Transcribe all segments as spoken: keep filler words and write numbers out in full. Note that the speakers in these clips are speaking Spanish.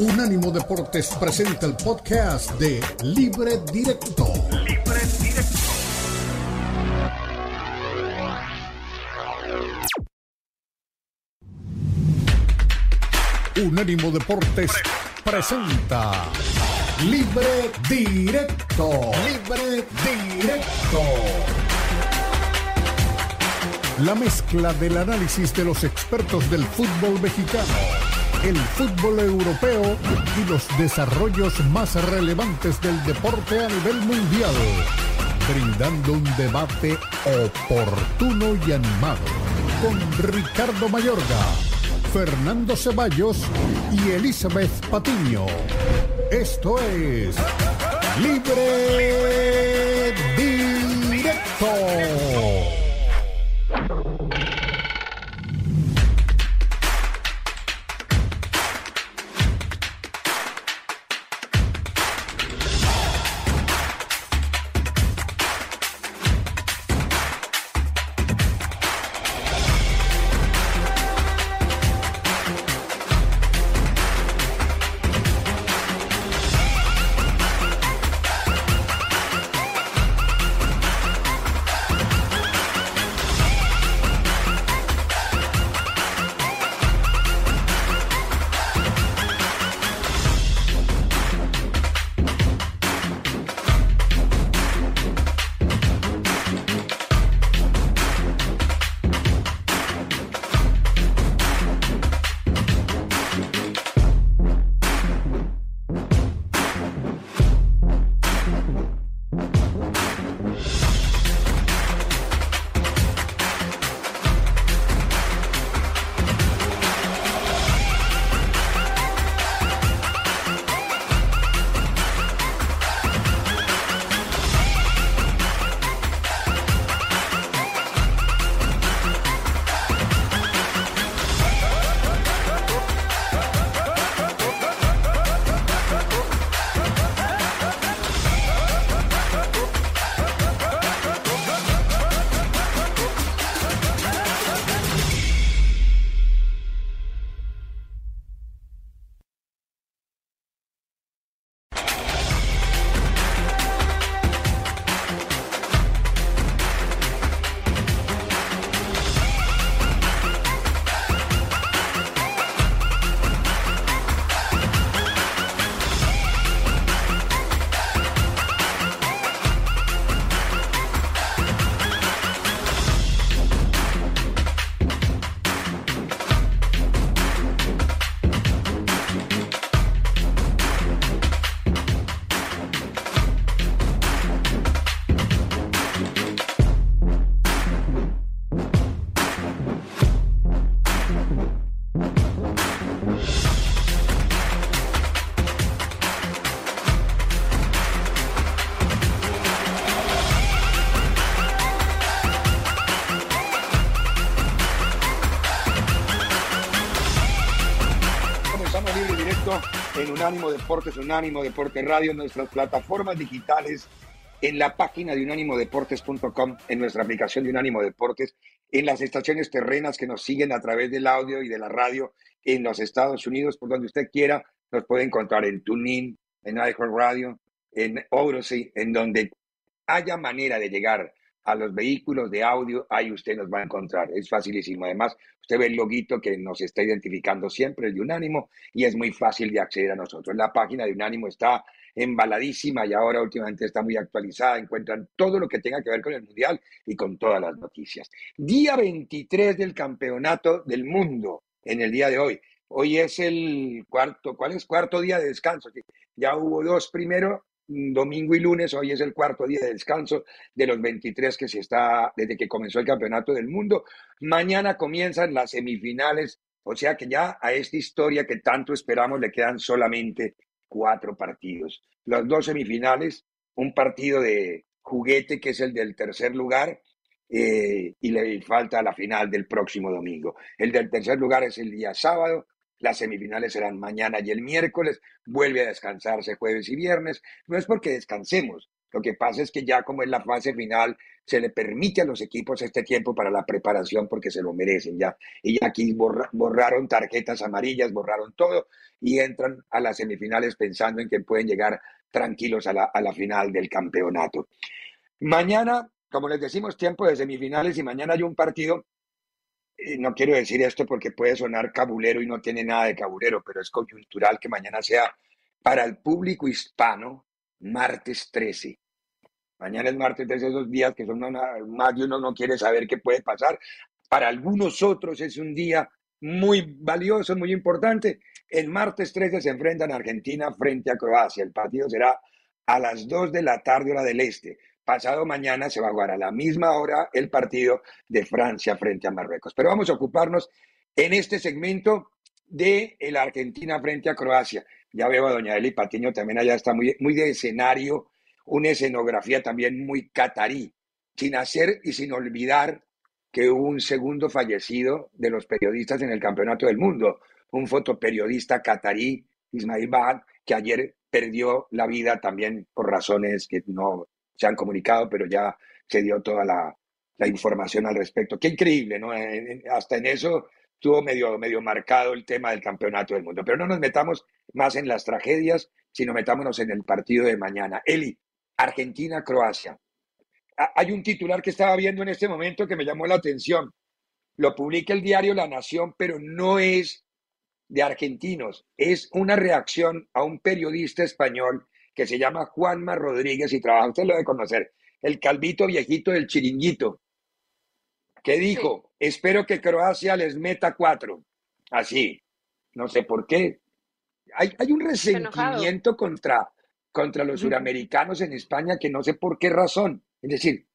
Unánimo Deportes presenta el podcast de Libre Directo. Libre Directo. Unánimo Deportes presenta Libre Directo. Libre Directo. La mezcla del análisis de los expertos del fútbol mexicano, el fútbol europeo y los desarrollos más relevantes del deporte a nivel mundial, brindando un debate oportuno y animado con Ricardo Mayorga, Fernando Ceballos y Elizabeth Patiño. Esto es Libre Directo. En Unánimo Deportes, Unánimo Deportes Radio, en nuestras plataformas digitales, en la página de unánimo deportes punto com, en nuestra aplicación de Unánimo Deportes, en las estaciones terrenas que nos siguen a través del audio y de la radio en los Estados Unidos, por donde usted quiera, nos puede encontrar en TuneIn, en iHeartRadio, en Odyssey, en donde haya manera de llegar a los vehículos de audio, ahí usted nos va a encontrar. Es facilísimo. Además, usted ve el loguito que nos está identificando siempre, el de Unánimo, y es muy fácil de acceder a nosotros. La página de Unánimo está embaladísima y ahora últimamente está muy actualizada. Encuentran todo lo que tenga que ver con el Mundial y con todas las noticias. Día veintitrés del Campeonato del Mundo en el día de hoy. Hoy es el cuarto, ¿cuál es? Cuarto día de descanso. Ya hubo dos primero. Domingo y lunes, hoy es el cuarto día de descanso de los veintitrés que se está desde que comenzó el Campeonato del Mundo. Mañana comienzan las semifinales, o sea que ya a esta historia que tanto esperamos le quedan solamente cuatro partidos. Las dos semifinales, un partido de juguete que es el del tercer lugar eh, y le falta la final del próximo domingo. El del tercer lugar es el día sábado. Las semifinales serán mañana y el miércoles, vuelve a descansarse jueves y viernes. No es porque descansemos, Lo que pasa es que ya como es la fase final, se le permite a los equipos este tiempo para la preparación porque se lo merecen ya. Y ya aquí borra, borraron tarjetas amarillas, borraron todo y entran a las semifinales pensando en que pueden llegar tranquilos a la, a la final del campeonato. Mañana, como les decimos, tiempo de semifinales y mañana hay un partido. No quiero decir esto porque puede sonar cabulero y no tiene nada de cabulero, pero es coyuntural que mañana sea para el público hispano martes trece. Mañana es martes trece, esos días que son una, más de uno no quiere saber qué puede pasar. Para algunos otros es un día muy valioso, muy importante. El martes trece se enfrentan Argentina frente a Croacia. El partido será a las dos de la tarde, hora del este. Pasado mañana se va a jugar a la misma hora el partido de Francia frente a Marruecos. Pero vamos a ocuparnos en este segmento de la Argentina frente a Croacia. Ya veo a doña Eli Patiño también allá, está muy, muy de escenario, una escenografía también muy catarí, sin hacer y sin olvidar que hubo un segundo fallecido de los periodistas en el campeonato del mundo, un fotoperiodista catarí, Ismail Bahad, que ayer perdió la vida también por razones que no se han comunicado, pero ya se dio toda la, la información al respecto. Qué increíble, ¿no? Hasta en eso estuvo medio, medio marcado el tema del campeonato del mundo. Pero no nos metamos más en las tragedias, sino metámonos en el partido de mañana. Eli, Argentina-Croacia. Hay un titular que estaba viendo en este momento que me llamó la atención. Lo publica el diario La Nación, pero no es de argentinos. Es una reacción a un periodista español que se llama Juanma Rodríguez y trabaja, usted lo debe conocer, el calvito viejito del Chiringuito, que dijo, sí, espero que Croacia les meta cuatro. Así, no sé por qué. Hay, hay un resentimiento contra, contra los suramericanos en España que no sé por qué razón. Es decir,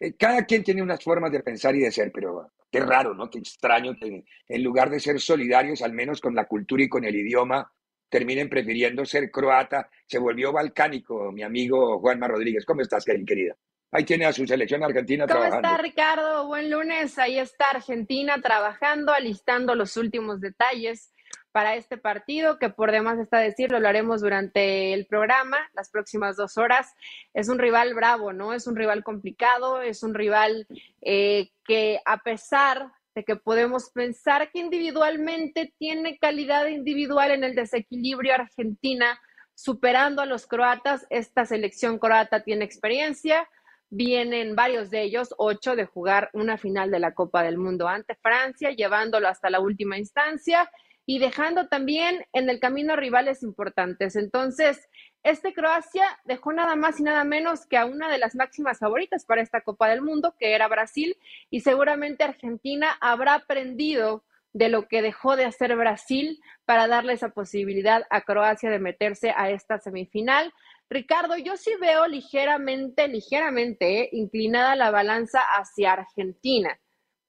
eh, cada quien tiene unas formas de pensar y de ser, pero qué raro, ¿no? Qué extraño que en lugar de ser solidarios, al menos con la cultura y con el idioma, terminen prefiriendo ser croata. Se volvió balcánico mi amigo Juanma Rodríguez. ¿Cómo estás, querida? Ahí tiene a su selección argentina trabajando. ¿Cómo está, Ricardo? Buen lunes. Ahí está Argentina trabajando, alistando los últimos detalles para este partido, que por demás está decirlo, lo haremos durante el programa, las próximas dos horas. Es un rival bravo, ¿no? Es un rival complicado, es un rival eh, que a pesar de que podemos pensar que individualmente tiene calidad individual en el desequilibrio Argentina, superando a los croatas, esta selección croata tiene experiencia. Vienen varios de ellos, ocho, de jugar una final de la Copa del Mundo ante Francia, llevándolo hasta la última instancia y dejando también en el camino rivales importantes. Entonces, este Croacia dejó nada más y nada menos que a una de las máximas favoritas para esta Copa del Mundo, que era Brasil, y seguramente Argentina habrá aprendido de lo que dejó de hacer Brasil para darle esa posibilidad a Croacia de meterse a esta semifinal. Ricardo, yo sí veo ligeramente, ligeramente eh, inclinada la balanza hacia Argentina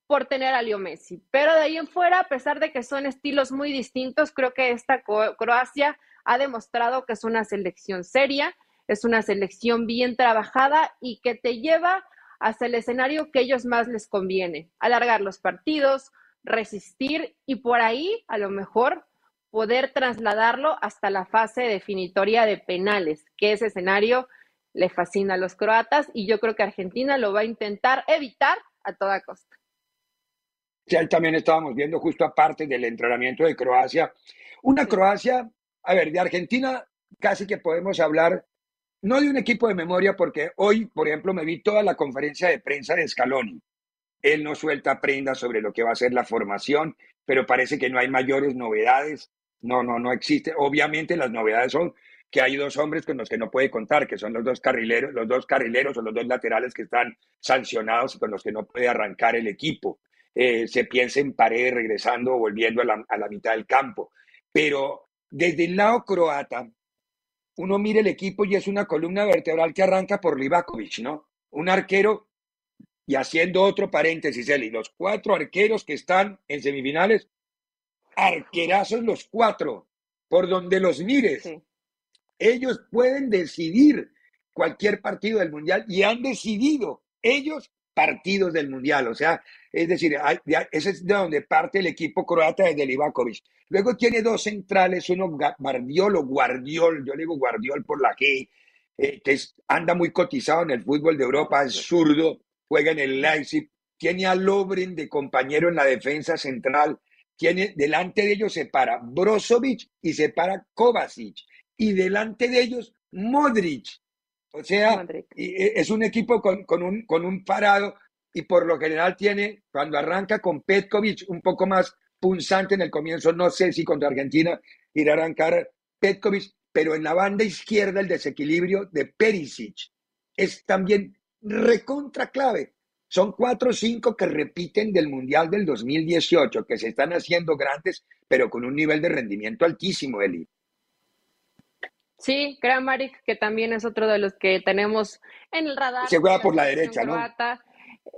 por tener a Leo Messi, pero de ahí en fuera, a pesar de que son estilos muy distintos, creo que esta Croacia ha demostrado que es una selección seria, es una selección bien trabajada y que te lleva hacia el escenario que a ellos más les conviene, alargar los partidos, resistir y por ahí a lo mejor poder trasladarlo hasta la fase definitoria de penales, que ese escenario le fascina a los croatas y yo creo que Argentina lo va a intentar evitar a toda costa. Sí, ahí también estábamos viendo justo aparte del entrenamiento de Croacia. Una sí. Croacia, a ver, de Argentina casi que podemos hablar, no de un equipo de memoria, porque hoy, por ejemplo, me vi toda la conferencia de prensa de Scaloni. Él no suelta prenda sobre lo que va a ser la formación, pero parece que no hay mayores novedades. No, no, no existe. Obviamente las novedades son que hay dos hombres con los que no puede contar, que son los dos carrileros, los dos carrileros o los dos laterales que están sancionados y con los que no puede arrancar el equipo. Eh, se piensa en Paredes regresando o volviendo a la, a la mitad del campo. Pero desde el lado croata, uno mira el equipo y es una columna vertebral que arranca por Livakovic, ¿no? Un arquero, y haciendo otro paréntesis, Eli, los cuatro arqueros que están en semifinales, arquerazos los cuatro, por donde los mires. Sí. Ellos pueden decidir cualquier partido del Mundial y han decidido ellos partidos del Mundial. O sea, es decir, hay, ese es de donde parte el equipo croata desde Livakovic. Luego tiene dos centrales, uno Gvardiol o Gvardiol, yo le digo Gvardiol por la G, eh, que es, anda muy cotizado en el fútbol de Europa, es zurdo, juega en el Leipzig, tiene a Lovren de compañero en la defensa central, tiene, delante de ellos se para Brozovic y se para Kovacic, y delante de ellos Modric. O sea, Modric. Es un equipo con, con, un, con un parado, y por lo general tiene, cuando arranca con Petkovic, un poco más punzante en el comienzo, no sé si contra Argentina irá a arrancar Petkovic, pero en la banda izquierda el desequilibrio de Perisic es también recontra clave. Son cuatro o cinco que repiten del Mundial del dos mil dieciocho, que se están haciendo grandes, pero con un nivel de rendimiento altísimo, Eli. Sí, Kramaric, que también es otro de los que tenemos en el radar. Se juega por la, la derecha, ¿no?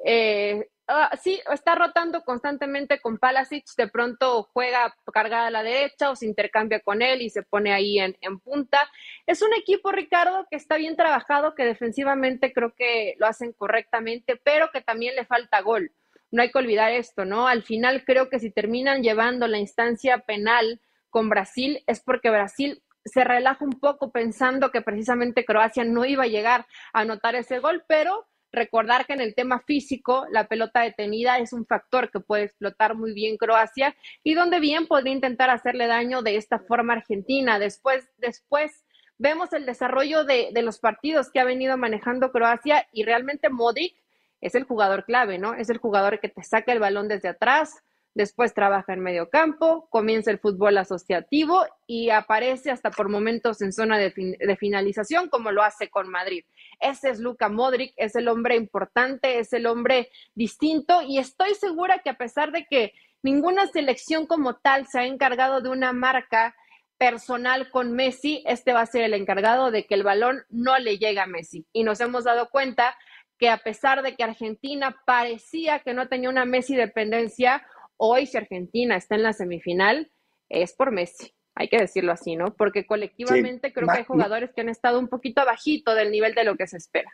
Eh, uh, sí, está rotando constantemente con Palacic, de pronto juega cargada a la derecha o se intercambia con él y se pone ahí en, en punta. Es un equipo, Ricardo, que está bien trabajado, que defensivamente creo que lo hacen correctamente, pero que también le falta gol. No hay que olvidar esto, ¿no? Al final creo que si terminan llevando la instancia penal con Brasil es porque Brasil se relaja un poco pensando que precisamente Croacia no iba a llegar a anotar ese gol, pero recordar que en el tema físico la pelota detenida es un factor que puede explotar muy bien Croacia y donde bien podría intentar hacerle daño de esta forma Argentina. Después, después vemos el desarrollo de, de los partidos que ha venido manejando Croacia y realmente Modric es el jugador clave, ¿no? Es el jugador que te saca el balón desde atrás, después trabaja en medio campo, comienza el fútbol asociativo y aparece hasta por momentos en zona de, fin- de finalización como lo hace con Madrid. Ese es Luca Modric, es el hombre importante, es el hombre distinto y estoy segura que a pesar de que ninguna selección como tal se ha encargado de una marca personal con Messi, este va a ser el encargado de que el balón no le llegue a Messi y nos hemos dado cuenta que a pesar de que Argentina parecía que no tenía una Messi dependencia, hoy, si Argentina está en la semifinal, es por Messi, hay que decirlo así, ¿no? Porque colectivamente sí, creo más, que hay jugadores que han estado un poquito abajito del nivel de lo que se espera.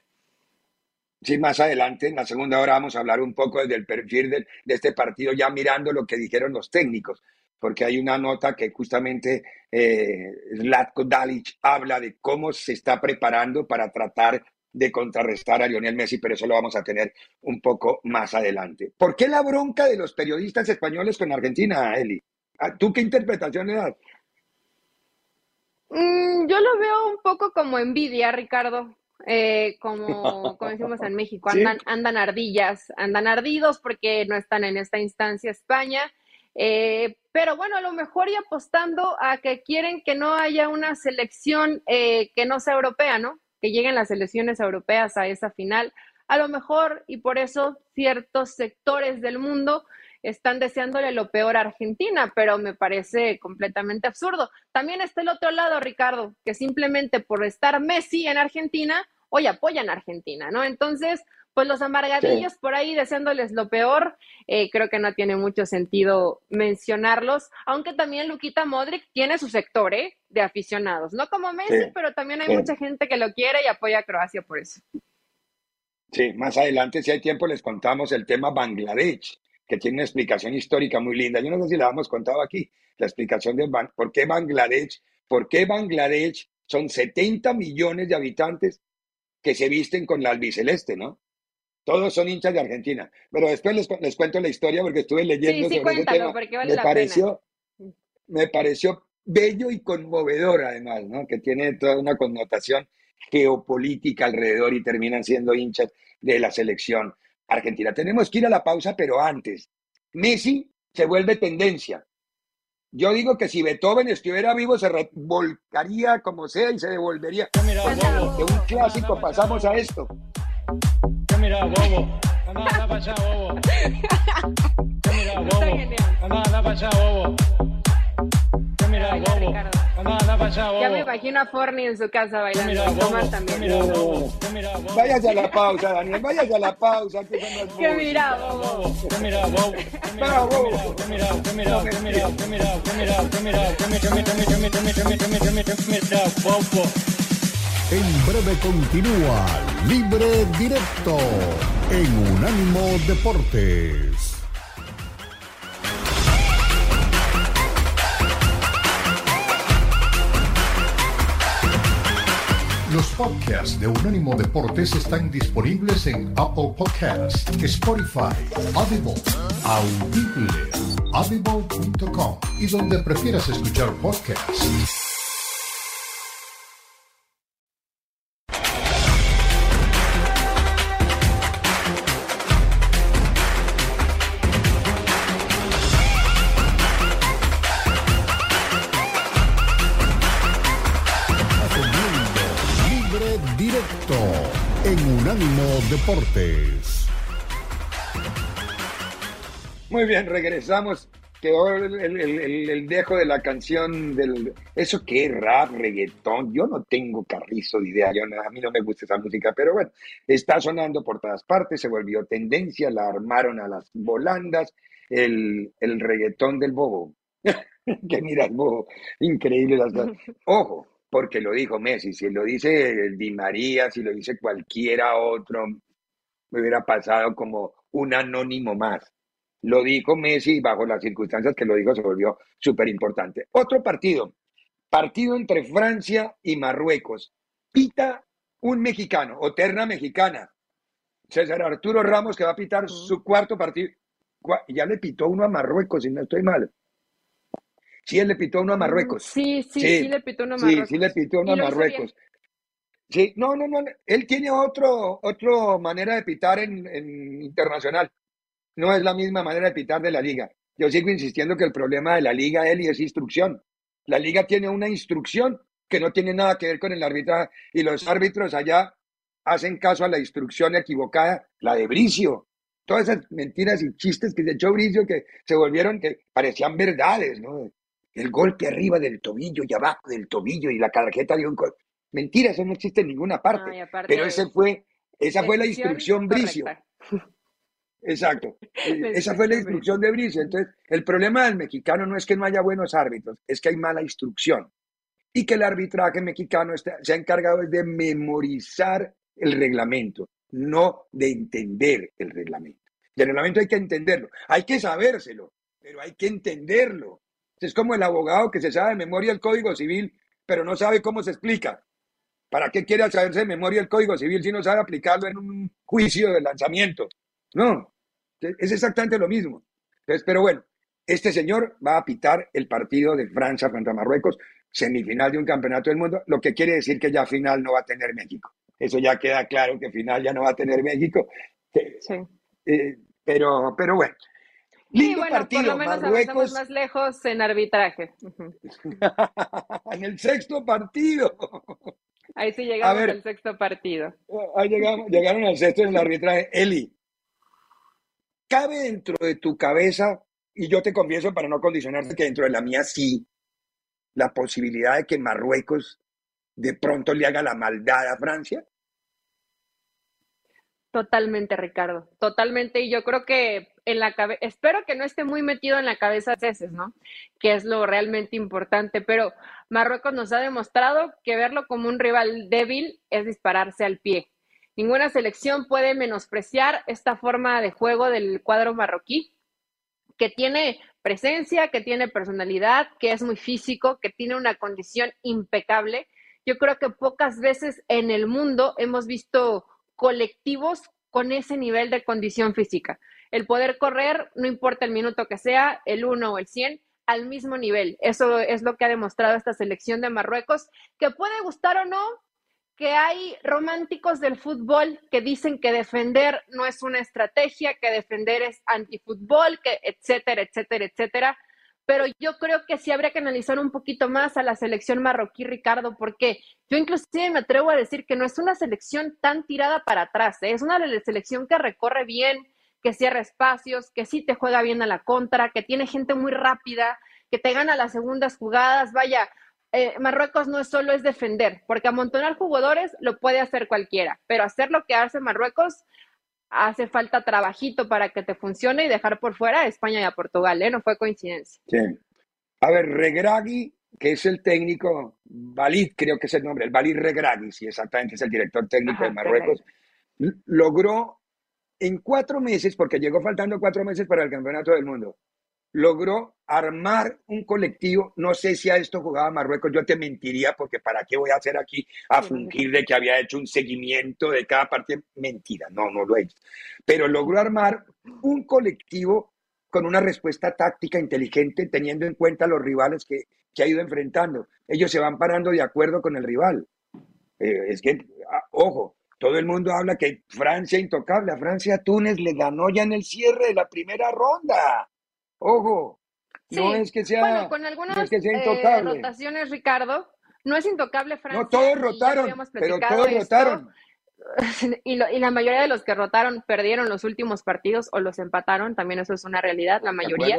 Sí, más adelante, en la segunda hora vamos a hablar un poco del perfil de, de este partido, ya mirando lo que dijeron los técnicos, porque hay una nota que justamente eh, Zlatko Dalic habla de cómo se está preparando para tratar de contrarrestar a Lionel Messi, pero eso lo vamos a tener un poco más adelante. ¿Por qué la bronca de los periodistas españoles con Argentina, Eli? ¿Tú qué interpretación le das? Mm, yo lo veo un poco como envidia, Ricardo, eh, como, como decimos en México, andan, ¿sí? andan ardillas, andan ardidos porque no están en esta instancia España, eh, pero bueno, a lo mejor y apostando a que quieren que no haya una selección eh, que no sea europea, ¿no? Que lleguen las selecciones europeas a esa final, a lo mejor, y por eso ciertos sectores del mundo están deseándole lo peor a Argentina, pero me parece completamente absurdo. También está el otro lado, Ricardo, que simplemente por estar Messi en Argentina, hoy apoyan a Argentina, ¿no? Entonces, pues los amargadillos sí, por ahí deseándoles lo peor, eh, creo que no tiene mucho sentido mencionarlos, aunque también Luquita Modric tiene su sector, ¿eh? De aficionados, no como Messi, sí, pero también hay sí, mucha gente que lo quiere y apoya a Croacia por eso. Sí, más adelante, si hay tiempo, les contamos el tema Bangladesh, que tiene una explicación histórica muy linda. Yo no sé si la hemos contado aquí, la explicación de Ban- por qué Bangladesh, por qué Bangladesh son setenta millones de habitantes que se visten con la albiceleste, ¿no? Todos son hinchas de Argentina. Pero después les, les cuento la historia porque estuve leyendo. Sí, sí, sobre cuéntalo, ese tema. Porque vale me la pareció, pena. Me pareció bello y conmovedor, además, ¿no? Que tiene toda una connotación geopolítica alrededor y terminan siendo hinchas de la selección argentina. Tenemos que ir a la pausa, pero antes. Messi se vuelve tendencia. Yo digo que si Beethoven estuviera vivo se revolcaría como sea y se devolvería. De un clásico pasamos a esto. Mira, bobo. Anda, anda para allá, bobo. Mira, bobo. Anda, anda para allá, bobo. Mira, bobo. Anda, anda para allá, bobo. Ya me imagino a Forni en su casa bailando. Mira, bobo. Mira, bobo. Mira, bobo. Váyase a la pausa, Daniel. Váyase a la pausa. Que son mira, bobo. Mira, bobo. Mira, bobo. Mira, mira, mira, mira, mira, mira, mira, mira, bobo. En breve continúa Libre Directo en Unánimo Deportes. Los podcasts de Unánimo Deportes están disponibles en Apple Podcasts, Spotify, Audible, Audible, audible punto com y donde prefieras escuchar podcasts. Deportes. Muy bien, regresamos. Quedó el, el, el, el dejo de la canción del... ¿Eso qué? ¿Rap? ¿Reggaetón? Yo no tengo carrizo de idea. Yo, a mí no me gusta esa música, pero bueno, está sonando por todas partes, se volvió tendencia, la armaron a las volandas, el, el reggaetón del bobo. Que mira, el bobo, increíble las dos. Ojo, porque lo dijo Messi, si lo dice el Di María, si lo dice cualquiera otro, me hubiera pasado como un anónimo más. Lo dijo Messi y bajo las circunstancias que lo dijo se volvió súper importante. Otro partido, partido entre Francia y Marruecos. Pita un mexicano, o terna mexicana. César Arturo Ramos, que va a pitar su cuarto partido. Ya le pitó uno a Marruecos, si no estoy mal. Sí, él le pitó uno a Marruecos. Sí, sí, sí, sí le pitó uno a Marruecos. Sí, sí le pitó uno a Marruecos. Sí, no, no, no. Él tiene otro, otra manera de pitar en, en internacional. No es la misma manera de pitar de la liga. Yo sigo insistiendo que el problema de la liga, Eli, es instrucción. La liga tiene una instrucción que no tiene nada que ver con el arbitraje. Y los árbitros allá hacen caso a la instrucción equivocada, la de Bricio. Todas esas mentiras y chistes que se echó Bricio que se volvieron, que parecían verdades, ¿no? El golpe arriba del tobillo y abajo del tobillo y la tarjeta de un gol. Mentira, eso no existe en ninguna parte. Ay, pero ese fue, esa fue la instrucción Bricio. Exacto. Esa fue la instrucción de Bricio. Entonces, el problema del mexicano no es que no haya buenos árbitros, es que hay mala instrucción. Y que el arbitraje mexicano está, se ha encargado de memorizar el reglamento, no de entender el reglamento. El reglamento hay que entenderlo, hay que sabérselo, pero hay que entenderlo. Es como el abogado que se sabe de memoria el Código Civil, pero no sabe cómo se explica. ¿Para qué quiere saberse de memoria el Código Civil si no sabe aplicarlo en un juicio de lanzamiento? No, es exactamente lo mismo. Entonces, pero bueno, este señor va a pitar el partido de Francia contra Marruecos, semifinal de un campeonato del mundo, lo que quiere decir que ya final no va a tener México. Eso ya queda claro, que final ya no va a tener México. Sí. Eh, pero, pero bueno. Lindo, sí, bueno, partido, por lo menos Marruecos más lejos en arbitraje. Uh-huh. En el sexto partido. Ahí sí llegamos ver, al sexto partido. Ahí llegamos, llegaron al sexto en el arbitraje. Eli, ¿cabe dentro de tu cabeza, y yo te confieso para no condicionarte que dentro de la mía sí, la posibilidad de que Marruecos de pronto le haga la maldad a Francia? Totalmente, Ricardo, totalmente, y yo creo que en la cabeza, espero que no esté muy metido en la cabeza de César, ¿no? Que es lo realmente importante, pero Marruecos nos ha demostrado que verlo como un rival débil es dispararse al pie. Ninguna selección puede menospreciar esta forma de juego del cuadro marroquí, que tiene presencia, que tiene personalidad, que es muy físico, que tiene una condición impecable. Yo creo que pocas veces en el mundo hemos visto colectivos con ese nivel de condición física. El poder correr, no importa el minuto que sea, el uno o el cien, al mismo nivel. Eso es lo que ha demostrado esta selección de Marruecos, que puede gustar o no, que hay románticos del fútbol que dicen que defender no es una estrategia, que defender es antifútbol, que etcétera, etcétera, etcétera. Pero yo creo que sí habría que analizar un poquito más a la selección marroquí, Ricardo, porque yo inclusive me atrevo a decir que no es una selección tan tirada para atrás, ¿eh? Es una selección que recorre bien, que cierra espacios, que sí te juega bien a la contra, que tiene gente muy rápida, que te gana las segundas jugadas. Vaya, eh, Marruecos no solo es defender, porque amontonar jugadores lo puede hacer cualquiera, pero hacer lo que hace Marruecos... hace falta trabajito para que te funcione y dejar por fuera a España y a Portugal, ¿eh? No fue coincidencia. Sí. A ver, Regragui, que es el técnico, Walid creo que es el nombre, el Walid Regragui, sí, exactamente, es el director técnico Ajá, de Marruecos, l- logró en cuatro meses, porque llegó faltando cuatro meses para el Campeonato del Mundo, logró armar un colectivo. No sé si a esto jugaba Marruecos, yo te mentiría, porque ¿para qué voy a hacer aquí a fungir de que había hecho un seguimiento de cada partido? Mentira, no, no lo he hecho. Pero logró armar un colectivo con una respuesta táctica inteligente, teniendo en cuenta los rivales que, que ha ido enfrentando. Ellos se van parando de acuerdo con el rival. Eh, es que, a, ojo, todo el mundo habla que Francia intocable. A Francia, Túnez le ganó ya en el cierre de la primera ronda. Ojo, sí. no es que sea, bueno, con algunas, no es que sea intocable. Eh, rotaciones, Ricardo, no es intocable Francia. No, todos rotaron, pero todos esto. rotaron. Y, lo, y la mayoría de los que rotaron perdieron los últimos partidos o los empataron, también eso es una realidad, la mayoría.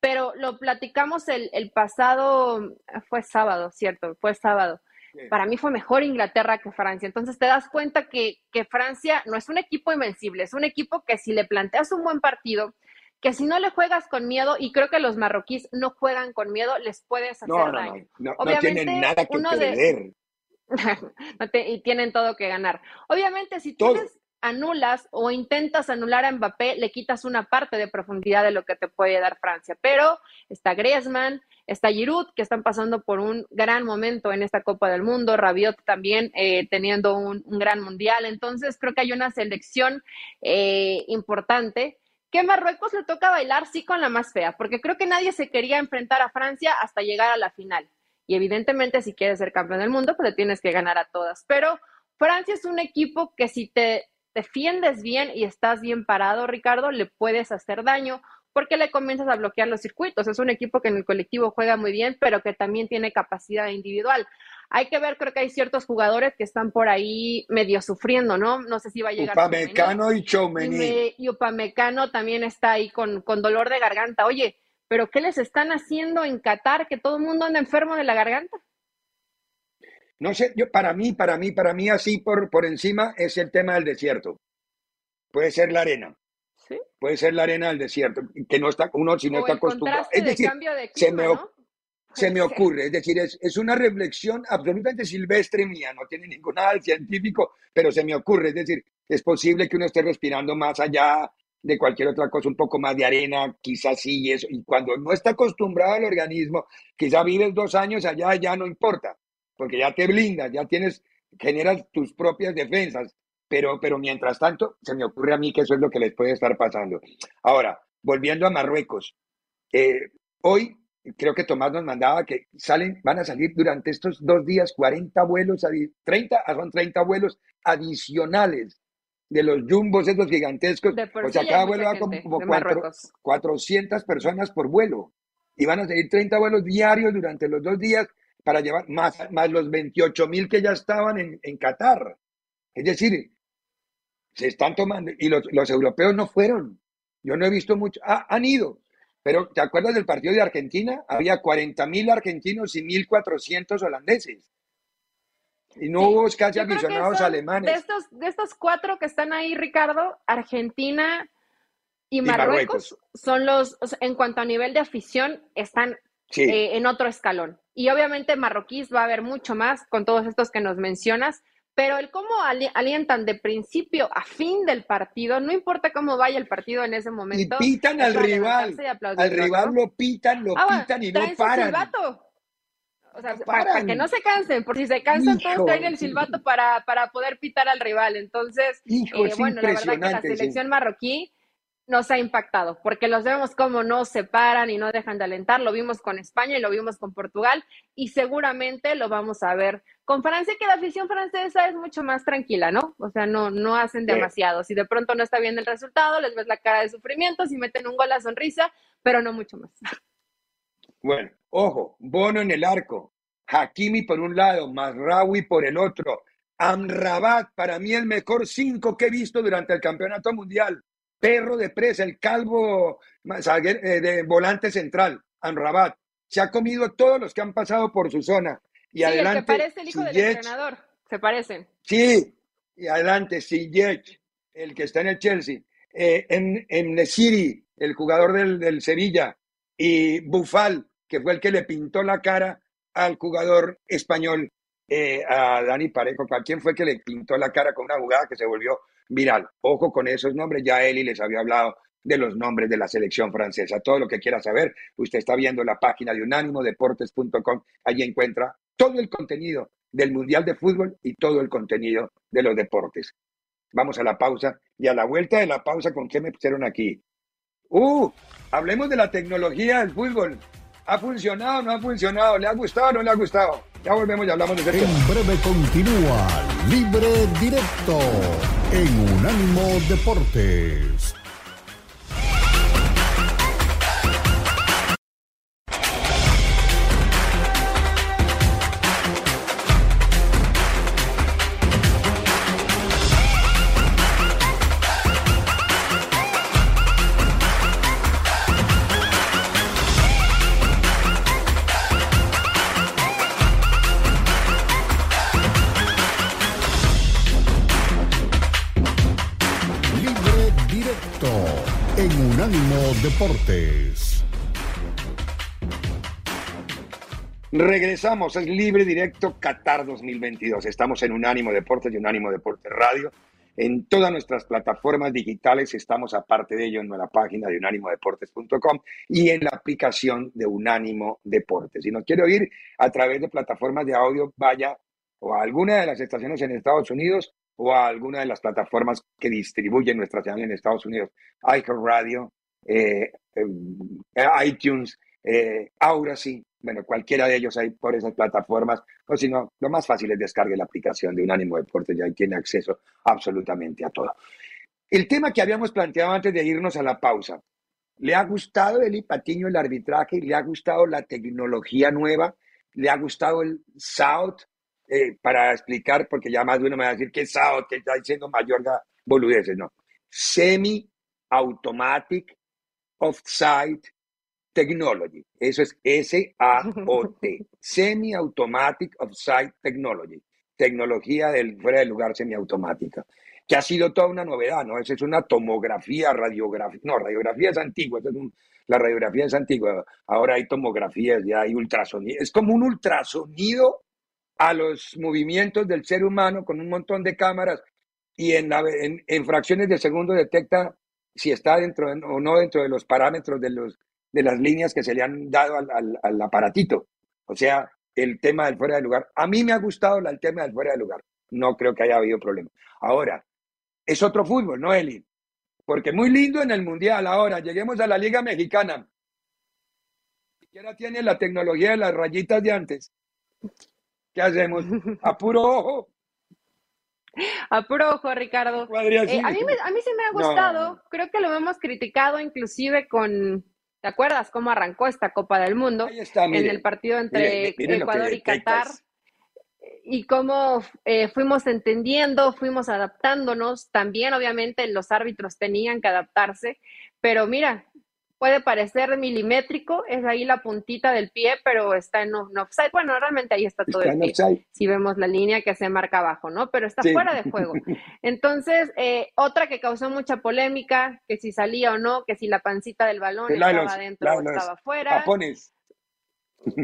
Pero lo platicamos el, el pasado, fue sábado, ¿cierto? Fue sábado. Sí. Para mí fue mejor Inglaterra que Francia. Entonces te das cuenta que, que Francia no es un equipo invencible, es un equipo que si le planteas un buen partido, que si no le juegas con miedo, y creo que los marroquíes no juegan con miedo, les puedes hacer no, no, daño. No, no, Obviamente, no tienen nada que perder. De, no te, y tienen todo que ganar. Obviamente, si tú anulas o intentas anular a Mbappé, le quitas una parte de profundidad de lo que te puede dar Francia. Pero está Griezmann, está Giroud, que están pasando por un gran momento en esta Copa del Mundo, Rabiot también eh, teniendo un, un gran mundial. Entonces, creo que hay una selección eh, importante. Que Marruecos le toca bailar, sí, con la más fea, porque creo que nadie se quería enfrentar a Francia hasta llegar a la final. Y evidentemente, si quieres ser campeón del mundo, pues le tienes que ganar a todas. Pero Francia es un equipo que si te defiendes bien y estás bien parado, Ricardo, le puedes hacer daño, porque le comienzas a bloquear los circuitos. Es un equipo que en el colectivo juega muy bien, pero que también tiene capacidad individual. Hay que ver, creo que hay ciertos jugadores que están por ahí medio sufriendo, ¿no? No sé si va a llegar Upamecano y Tchouaméni. Y, me, y Upamecano también está ahí con, con dolor de garganta. Oye, ¿pero qué les están haciendo en Qatar que todo el mundo anda enfermo de la garganta? No sé, yo para mí, para mí, para mí, así por, por encima es el tema del desierto. Puede ser la arena. ¿Sí? Puede ser la arena del desierto, que no está, uno si no o está acostumbrado. Es decir, de cambio de clima, se me ¿no? Se me ocurre, es decir, es, es una reflexión absolutamente silvestre mía, no tiene ningún nada científico, pero se me ocurre, es decir, es posible que uno esté respirando más allá de cualquier otra cosa, un poco más de arena, quizás sí, y eso, y cuando no está acostumbrado al organismo, quizás vives dos años allá, ya no importa, porque ya te blindas, ya tienes, generas tus propias defensas, pero, pero mientras tanto, se me ocurre a mí que eso es lo que les puede estar pasando. Ahora, volviendo a Marruecos, eh, hoy, creo que Tomás nos mandaba que salen, van a salir durante estos dos días cuarenta vuelos, treinta, son treinta vuelos adicionales de los jumbos esos gigantescos. O sea, cada vuelo va como, como cuatro, cuatrocientas personas por vuelo. Y van a salir treinta vuelos diarios durante los dos días para llevar más, más los veintiocho mil que ya estaban en, en Qatar. Es decir, se están tomando, y los, los europeos no fueron. Yo no he visto mucho, ah, han ido. Pero, ¿te acuerdas del partido de Argentina? Había cuarenta mil argentinos y mil cuatrocientos holandeses. Y no sí, hubo casi aficionados son, alemanes. De estos, de estos cuatro que están ahí, Ricardo, Argentina y Marruecos, y Marruecos. son los, o sea, en cuanto a nivel de afición, están sí. eh, en otro escalón. Y obviamente marroquíes va a haber mucho más con todos estos que nos mencionas. Pero el cómo alientan de principio a fin del partido, no importa cómo vaya el partido en ese momento. Y pitan al rival, al rival ¿no? lo pitan, lo ah, pitan y no paran. Silbato. O sea, no paran. Para que no se cansen, por si se cansan Hijo, todos traen el silbato para, para poder pitar al rival. Entonces, Hijo, eh, bueno, la verdad que la selección sí. marroquí nos ha impactado, porque los vemos como no se paran y no dejan de alentar, lo vimos con España y lo vimos con Portugal, y seguramente lo vamos a ver con Francia, que la afición francesa es mucho más tranquila, ¿no? O sea, no, no hacen demasiado, si de pronto no está bien el resultado, les ves la cara de sufrimiento, si meten un gol la sonrisa, pero no mucho más. Bueno, ojo, Bono en el arco, Hakimi por un lado, Mazraoui por el otro, Amrabat, para mí el mejor cinco que he visto durante el campeonato mundial, perro de presa, el calvo de volante central, Amrabat, se ha comido todos los que han pasado por su zona. Y sí, adelante, el que parece el hijo Ziyech, del entrenador, se parecen. Sí, y adelante, Ziyech, el que está en el Chelsea, eh, en, en Nesiri, el jugador del, del Sevilla, y Bufal, que fue el que le pintó la cara al jugador español, eh, a Dani Parejo. ¿A quién fue que le pintó la cara con una jugada que se volvió viral? Ojo con esos nombres, ya Eli les había hablado de los nombres de la selección francesa. Todo lo que quiera saber, usted está viendo la página de unánimo deportes punto com. Allí encuentra todo el contenido del Mundial de Fútbol y todo el contenido de los deportes. Vamos a la pausa, y a la vuelta de la pausa, ¿con qué me pusieron aquí? ¡Uh! Hablemos de la tecnología del fútbol. ¿Ha funcionado o no ha funcionado? ¿Le ha gustado o no le ha gustado? Ya volvemos y hablamos de esto. En breve continúa Libre Directo en Unánimo Deportes. Deportes. Regresamos, es Libre Directo Qatar dos mil veintidós. Estamos en Unánimo Deportes y Unánimo Deportes Radio. En todas nuestras plataformas digitales estamos, aparte de ello, en la página de unánimo deportes punto com y en la aplicación de Unánimo Deportes. Si nos quiere oír a través de plataformas de audio, vaya o a alguna de las estaciones en Estados Unidos o a alguna de las plataformas que distribuyen nuestra señal en Estados Unidos: iHeartRadio, Eh, eh, iTunes, eh, Odyssey, bueno, cualquiera de ellos hay por esas plataformas, o si no, lo más fácil es descargar la aplicación de Unánimo Deportes, ya tiene acceso absolutamente a todo. El tema que habíamos planteado antes de irnos a la pausa: ¿le ha gustado, Eli Patiño, el arbitraje? ¿Le ha gustado la tecnología nueva? ¿Le ha gustado el S A O T? Eh, para explicar, porque ya más de uno me va a decir que S A O T, que está diciendo Mayorga boludeces, no. Semi-automatic Offside Technology. Eso es S A O T. Semi-Automatic Offside Technology. Tecnología del fuera de lugar semiautomática. Que ha sido toda una novedad, ¿no? Eso es una tomografía, radiografía. No, radiografía es antigua. Eso es un, la radiografía es antigua. Ahora hay tomografías, ya hay ultrasonido. Es como un ultrasonido a los movimientos del ser humano con un montón de cámaras, y en, la, en, en fracciones de segundo detecta si está dentro de, o no dentro de los parámetros de, los, de las líneas que se le han dado al, al, al aparatito. O sea, el tema del fuera de lugar. A mí me ha gustado la, el tema del fuera de lugar. No creo que haya habido problema. Ahora, es otro fútbol, ¿no, Eli? Porque muy lindo en el Mundial. Ahora, lleguemos a la Liga Mexicana. Ni siquiera tiene la tecnología de las rayitas de antes. ¿Qué hacemos? A puro ojo. A puro ojo, Ricardo. Eh, a, mí me, a mí sí me ha gustado. No. Creo que lo hemos criticado inclusive con... ¿Te acuerdas cómo arrancó esta Copa del Mundo? Ahí está, mire, en el partido entre mire, mire Ecuador y Qatar. Y cómo eh, fuimos entendiendo, fuimos adaptándonos. También, obviamente, los árbitros tenían que adaptarse. Pero mira, puede parecer milimétrico. Es ahí la puntita del pie, pero está en offside. Bueno, realmente ahí está todo está el pie. Offside. Si vemos la línea que se marca abajo, ¿no? Pero está sí. fuera de juego. Entonces, eh, otra que causó mucha polémica, que si salía o no, que si la pancita del balón la estaba adentro o estaba afuera. Japones.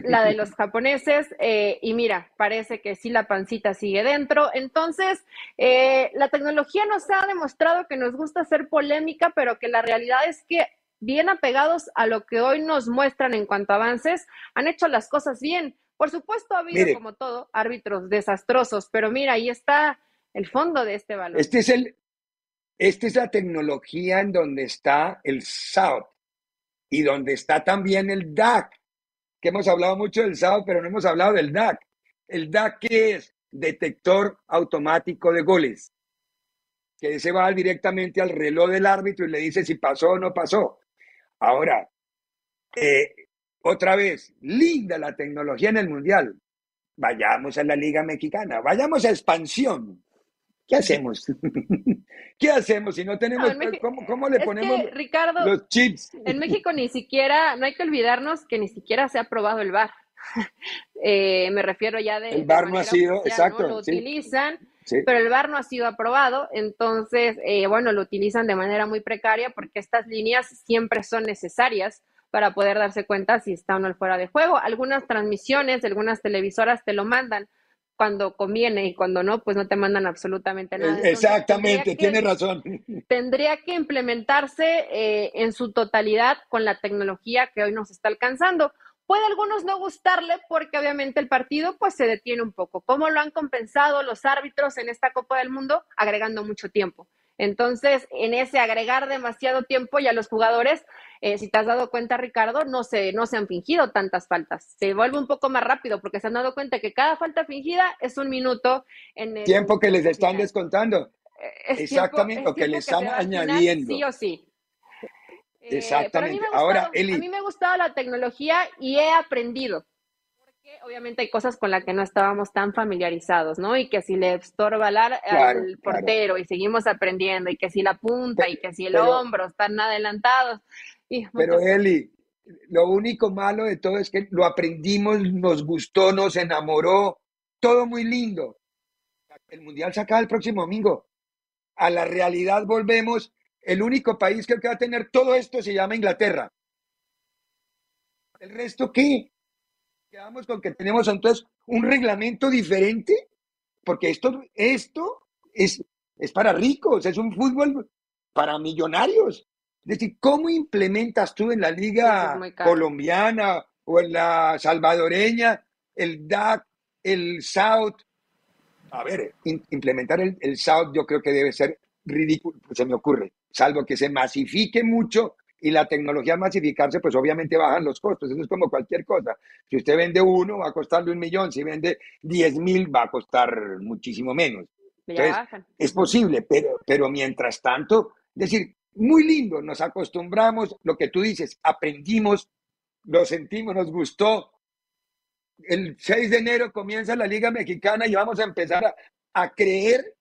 La de los japoneses. Eh, y mira, parece que sí la pancita sigue dentro. Entonces, eh, la tecnología nos ha demostrado que nos gusta hacer polémica, pero que la realidad es que bien apegados a lo que hoy nos muestran en cuanto a avances, han hecho las cosas bien. Por supuesto ha habido, mire, como todo, árbitros desastrosos, pero mira, ahí está el fondo de este balón. Este es el, esta es la tecnología en donde está el S A O T y donde está también el D A C, que hemos hablado mucho del S A O T, pero no hemos hablado del D A C. El D A C, ¿qué es? Detector automático de goles, que se va directamente al reloj del árbitro y le dice si pasó o no pasó. Ahora, eh, otra vez, linda la tecnología en el Mundial. Vayamos a la Liga Mexicana, vayamos a expansión. ¿Qué hacemos? ¿Qué hacemos si no tenemos? No, México, ¿cómo, ¿Cómo le ponemos que, Ricardo, los chips? En México ni siquiera, no hay que olvidarnos que ni siquiera se ha aprobado el V A R. eh, me refiero ya de... El V A R no ha sido, oficial, exacto. No lo sí. utilizan. Sí. Pero el V A R no ha sido aprobado, entonces, eh, bueno, lo utilizan de manera muy precaria porque estas líneas siempre son necesarias para poder darse cuenta si está o no fuera de juego. Algunas transmisiones, algunas televisoras te lo mandan, cuando conviene y cuando no, pues no te mandan absolutamente nada. Entonces, exactamente, tienes razón. Tendría que implementarse eh, en su totalidad con la tecnología que hoy nos está alcanzando. Puede a algunos no gustarle porque obviamente el partido pues se detiene un poco. ¿Cómo lo han compensado los árbitros en esta Copa del Mundo? Agregando mucho tiempo. Entonces, en ese agregar demasiado tiempo ya los jugadores, eh, si te has dado cuenta, Ricardo, no se, no se han fingido tantas faltas. Se vuelve un poco más rápido porque se han dado cuenta que cada falta fingida es un minuto. En el tiempo que les están final. Descontando. Es exactamente, tiempo, es lo que les que están añadiendo. Final, sí o sí. Exactamente. Eh, gustado, ahora, Eli, a mí me ha gustado la tecnología y he aprendido, porque obviamente hay cosas con las que no estábamos tan familiarizados, ¿no? Y que si le estorba al, claro, al portero, claro, y seguimos aprendiendo, y que si la punta, pero, y que si el pero, hombro, están adelantados. Y pero muchas... Eli, lo único malo de todo es que lo aprendimos, nos gustó, nos enamoró, todo muy lindo. El Mundial se acaba el próximo domingo. A la realidad volvemos. El único país que va a tener todo esto se llama Inglaterra. ¿El resto qué? Quedamos con que tenemos entonces un reglamento diferente, porque esto, esto es, es para ricos, es un fútbol para millonarios. Es decir, ¿cómo implementas tú en la liga colombiana o en la salvadoreña, el D A C, el S A O T? A ver, in, implementar el, el S A O T yo creo que debe ser ridículo, pues se me ocurre, salvo que se masifique mucho y la tecnología al masificarse, pues obviamente bajan los costos. Eso es como cualquier cosa. Si usted vende uno, va a costarle un millón. Si vende diez mil, va a costar muchísimo menos. Entonces, es posible, pero, pero mientras tanto, es decir, muy lindo, nos acostumbramos, lo que tú dices, aprendimos, lo sentimos, nos gustó. El seis de enero comienza la Liga Mexicana y vamos a empezar a, a creer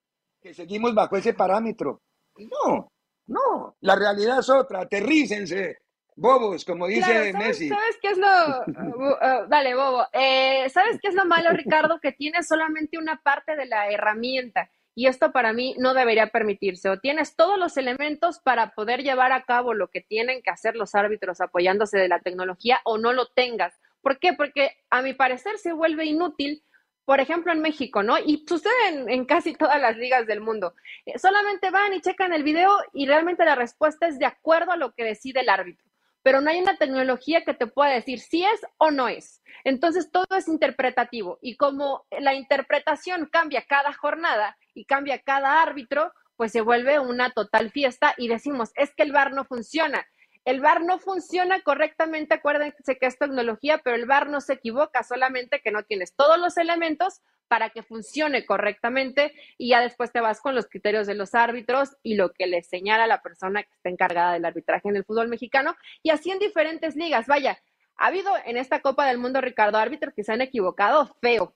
que seguimos bajo ese parámetro. No, no, la realidad es otra, aterrícense, bobos, como dice claro, ¿sabes, Messi? ¿Sabes qué es lo...? Uh, uh, dale, bobo. Eh, ¿Sabes qué es lo malo, Ricardo? Que tienes solamente una parte de la herramienta y esto para mí no debería permitirse. O tienes todos los elementos para poder llevar a cabo lo que tienen que hacer los árbitros apoyándose de la tecnología o no lo tengas. ¿Por qué? Porque a mi parecer se vuelve inútil. Por ejemplo, en México, ¿no? Y sucede en, en casi todas las ligas del mundo. Eh, solamente van y checan el video y realmente la respuesta es de acuerdo a lo que decide el árbitro. Pero no hay una tecnología que te pueda decir si es o no es. Entonces, todo es interpretativo. Y como la interpretación cambia cada jornada y cambia cada árbitro, pues se vuelve una total fiesta y decimos, es que el V A R no funciona. El V A R no funciona correctamente, acuérdense que es tecnología, pero el V A R no se equivoca, solamente que no tienes todos los elementos para que funcione correctamente y ya después te vas con los criterios de los árbitros y lo que les señala la persona que está encargada del arbitraje en el fútbol mexicano y así en diferentes ligas. Vaya, ha habido en esta Copa del Mundo, Ricardo, árbitros que se han equivocado feo,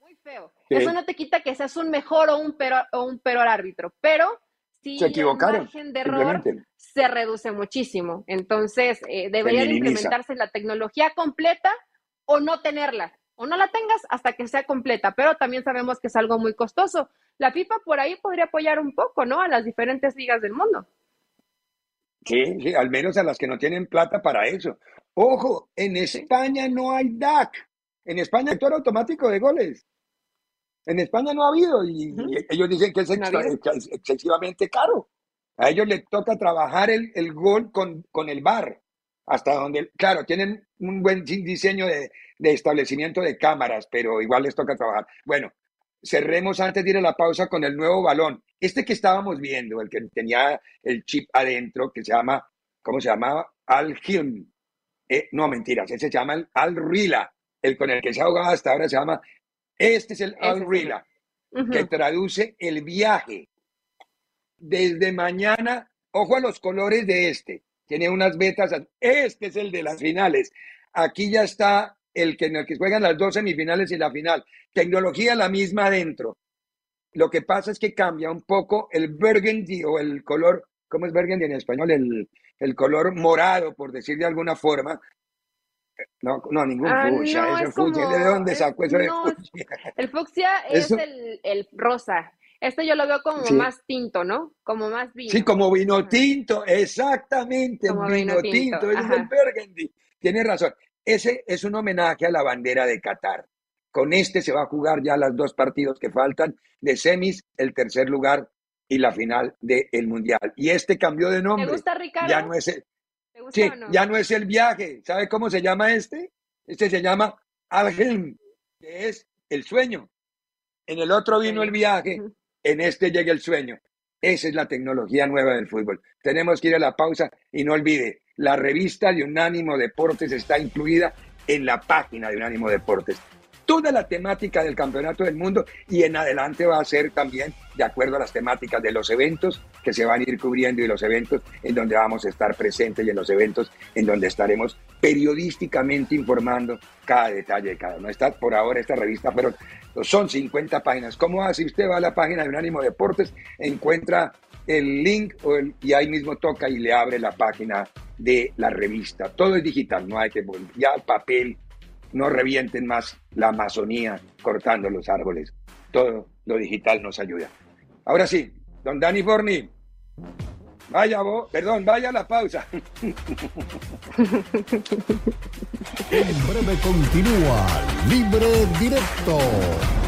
muy feo. Sí. Eso no te quita que seas un mejor o un peor, o un peor árbitro, pero... Sí, se equivocaron, el margen de error se reduce muchísimo. Entonces, eh, debería implementarse la tecnología completa o no tenerla, o no la tengas hasta que sea completa, pero también sabemos que es algo muy costoso. La FIFA por ahí podría apoyar un poco, ¿no?, a las diferentes ligas del mundo. Sí, sí, al menos a las que no tienen plata para eso. Ojo, en España no hay D A C. En España actúa automático de goles. En España no ha habido y uh-huh. ellos dicen que es ex- excesivamente caro. A ellos les toca trabajar el, el gol con, con el V A R. Hasta donde, claro, tienen un buen diseño de, de establecimiento de cámaras, pero igual les toca trabajar. Bueno, cerremos antes de ir a la pausa con el nuevo balón. Este que estábamos viendo, el que tenía el chip adentro, que se llama, ¿cómo se llamaba? Al Hilm. Eh, no, mentiras, ese se llama el Al Rila. El con el que se ahogaba hasta ahora se llama... Este es el Al Rila, uh-huh. que traduce el viaje. Desde mañana, ojo a los colores de este. Tiene unas vetas. Este es el de las finales. Aquí ya está el que, el que juegan las dos semifinales y la final. Tecnología la misma adentro. Lo que pasa es que cambia un poco el burgundy o el color, ¿cómo es burgundy en español? El, el color morado, por decir de alguna forma. No, no, ningún ah, fucsia, no, es fucsia. Como, ¿de dónde sacó eso no, de fucsia? El fucsia es el, el rosa. Este yo lo veo como sí. más tinto, ¿no? Como más vino. Sí, como vino ajá. tinto, exactamente. Como vino, vino tinto, tinto. Ese es el burgundy. Tienes razón. Ese es un homenaje a la bandera de Qatar. Con este se va a jugar ya los dos partidos que faltan de semis, el tercer lugar y la final del Mundial. Y este cambió de nombre. ¿Te gusta, Ricardo? Ya no es el, ¿Te gusta sí, o no? Ya no es el viaje. ¿Sabe cómo se llama este? Este se llama Al-Hilm, que es el sueño. En el otro vino el viaje, en este llega el sueño. Esa es la tecnología nueva del fútbol. Tenemos que ir a la pausa y no olvide, la revista de Unánimo Deportes está incluida en la página de Unánimo Deportes. Toda la temática del Campeonato del Mundo y en adelante va a ser también de acuerdo a las temáticas de los eventos que se van a ir cubriendo y los eventos en donde vamos a estar presentes y en los eventos en donde estaremos periodísticamente informando cada detalle de cada uno. Está por ahora esta revista, pero son cincuenta páginas. ¿Cómo hace? Usted va a la página de Unánimo Deportes, encuentra el link o el, y ahí mismo toca y le abre la página de la revista. Todo es digital, no hay que voltear papel, no revienten más la Amazonía cortando los árboles. Todo lo digital nos ayuda. Ahora sí, don Dani Forni, vaya vos, perdón, vaya a la pausa. En breve continúa Libre Directo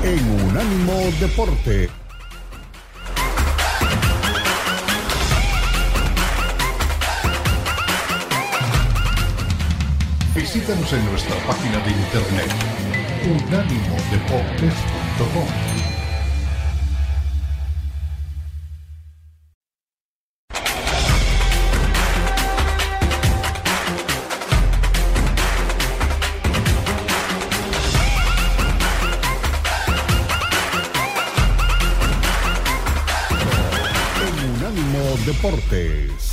en Unánimo Deporte. Visítanos en nuestra página de internet unánimo deportes punto com. En Unánimo Deportes.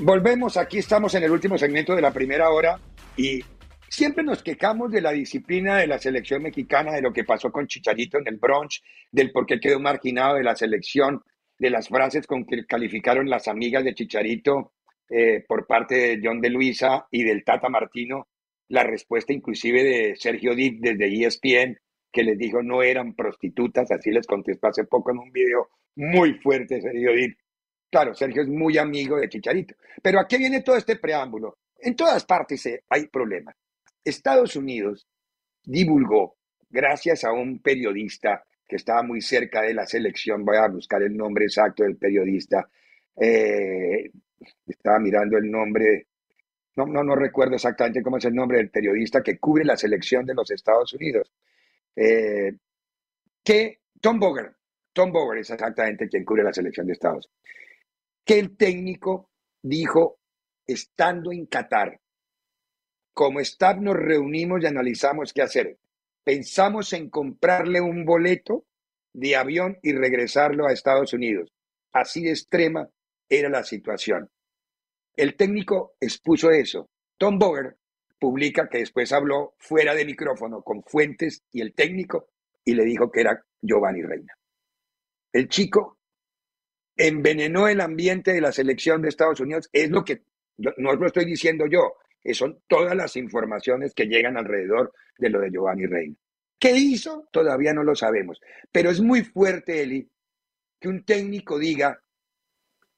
Volvemos, aquí estamos en el último segmento de la primera hora y siempre nos quejamos de la disciplina de la selección mexicana, de lo que pasó con Chicharito en el brunch, del por qué quedó marginado de la selección, de las frases con que calificaron las amigas de Chicharito eh, por parte de John de Luisa y del Tata Martino, la respuesta inclusive de Sergio Dip desde E S P N, que les dijo no eran prostitutas, así les contestó hace poco en un video muy fuerte Sergio Dip. Claro, Sergio es muy amigo de Chicharito. Pero ¿a qué viene todo este preámbulo? En todas partes hay problemas. Estados Unidos divulgó, gracias a un periodista que estaba muy cerca de la selección, voy a buscar el nombre exacto del periodista, eh, estaba mirando el nombre, no, no, no recuerdo exactamente cómo es el nombre del periodista que cubre la selección de los Estados Unidos, eh, que Tom Boger, Tom Boger es exactamente quien cubre la selección de Estados Unidos, que el técnico dijo, estando en Qatar, como staff nos reunimos y analizamos qué hacer. Pensamos en comprarle un boleto de avión y regresarlo a Estados Unidos. Así de extrema era la situación. El técnico expuso eso. Tom Boger publica que después habló fuera de micrófono con fuentes y el técnico y le dijo que era Giovanni Reina. El chico envenenó el ambiente de la selección de Estados Unidos, es lo que, no lo estoy diciendo yo, son todas las informaciones que llegan alrededor de lo de Giovanni Reina. ¿Qué hizo? Todavía no lo sabemos, pero es muy fuerte, Eli, que un técnico diga,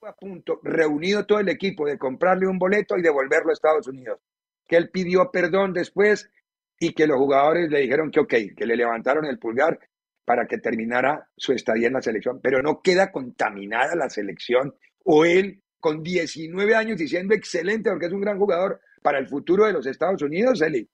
a punto, reunido todo el equipo de comprarle un boleto y devolverlo a Estados Unidos, que él pidió perdón después y que los jugadores le dijeron que ok, que le levantaron el pulgar para que terminara su estadía en la selección, pero no queda contaminada la selección, o él con diecinueve años diciendo excelente porque es un gran jugador para el futuro de los Estados Unidos, Eli.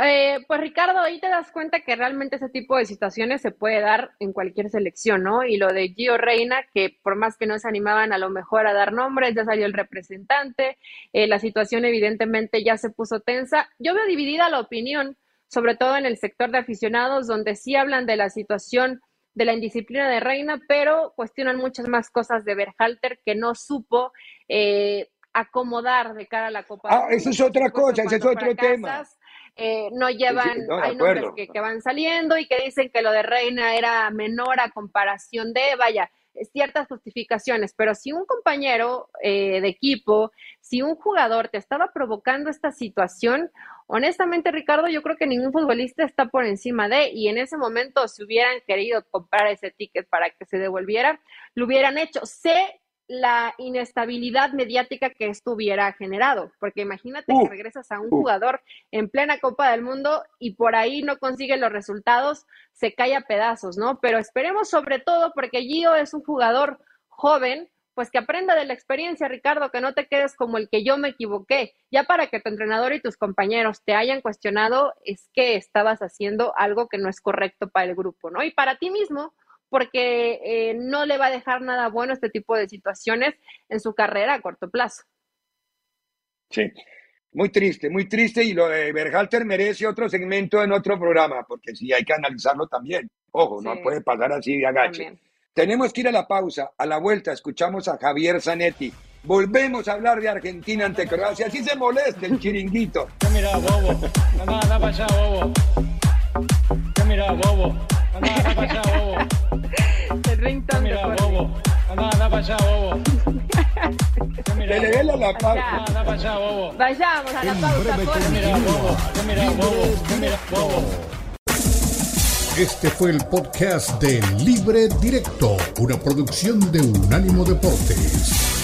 Eh, pues Ricardo, ahí te das cuenta que realmente ese tipo de situaciones se puede dar en cualquier selección, ¿no? Y lo de Gio Reina, que por más que no se animaban a lo mejor a dar nombres, ya salió el representante, eh, la situación evidentemente ya se puso tensa. Yo veo dividida la opinión, sobre todo en el sector de aficionados, donde sí hablan de la situación de la indisciplina de Reina, pero cuestionan muchas más cosas de Berhalter que no supo eh, acomodar de cara a la Copa. Ah, eso es otra cosa, ese es otro tema. Eh, no llevan, sí, no, hay nombres que, que van saliendo y que dicen que lo de Reina era menor a comparación de, vaya, ciertas justificaciones, pero si un compañero eh, de equipo, si un jugador te estaba provocando esta situación, honestamente, Ricardo, yo creo que ningún futbolista está por encima de, y en ese momento si hubieran querido comprar ese ticket para que se devolviera, lo hubieran hecho. Sé la inestabilidad mediática que esto hubiera generado, porque imagínate uh, que regresas a un uh, jugador en plena Copa del Mundo y por ahí no consigue los resultados, se cae a pedazos, ¿no? Pero esperemos sobre todo porque Gio es un jugador joven, pues que aprenda de la experiencia, Ricardo, que no te quedes como el que yo me equivoqué. Ya para que tu entrenador y tus compañeros te hayan cuestionado, es que estabas haciendo algo que no es correcto para el grupo, ¿no? Y para ti mismo, porque eh, no le va a dejar nada bueno este tipo de situaciones en su carrera a corto plazo. Sí, muy triste, muy triste, y lo de Berhalter merece otro segmento en otro programa, porque sí hay que analizarlo también. Ojo, sí, no puede pasar así de agache. También. Tenemos que ir a la pausa, a la vuelta escuchamos a Javier Zanetti. Volvemos a hablar de Argentina ante Croacia, así se molesta el chiringuito. ¿Qué mira, bobo? Andá, andá para allá, bobo. ¿Qué mira, bobo? Andá, andá para allá, bobo. Mira, bobo. Anda, anda para allá, bobo. Mira, bobo. La pausa. Anda para allá, bobo. Vayamos a la pausa, por mira, bobo. Mira, bobo. Mira, bobo. Este fue el podcast de Libre Directo, una producción de Unánimo Deportes.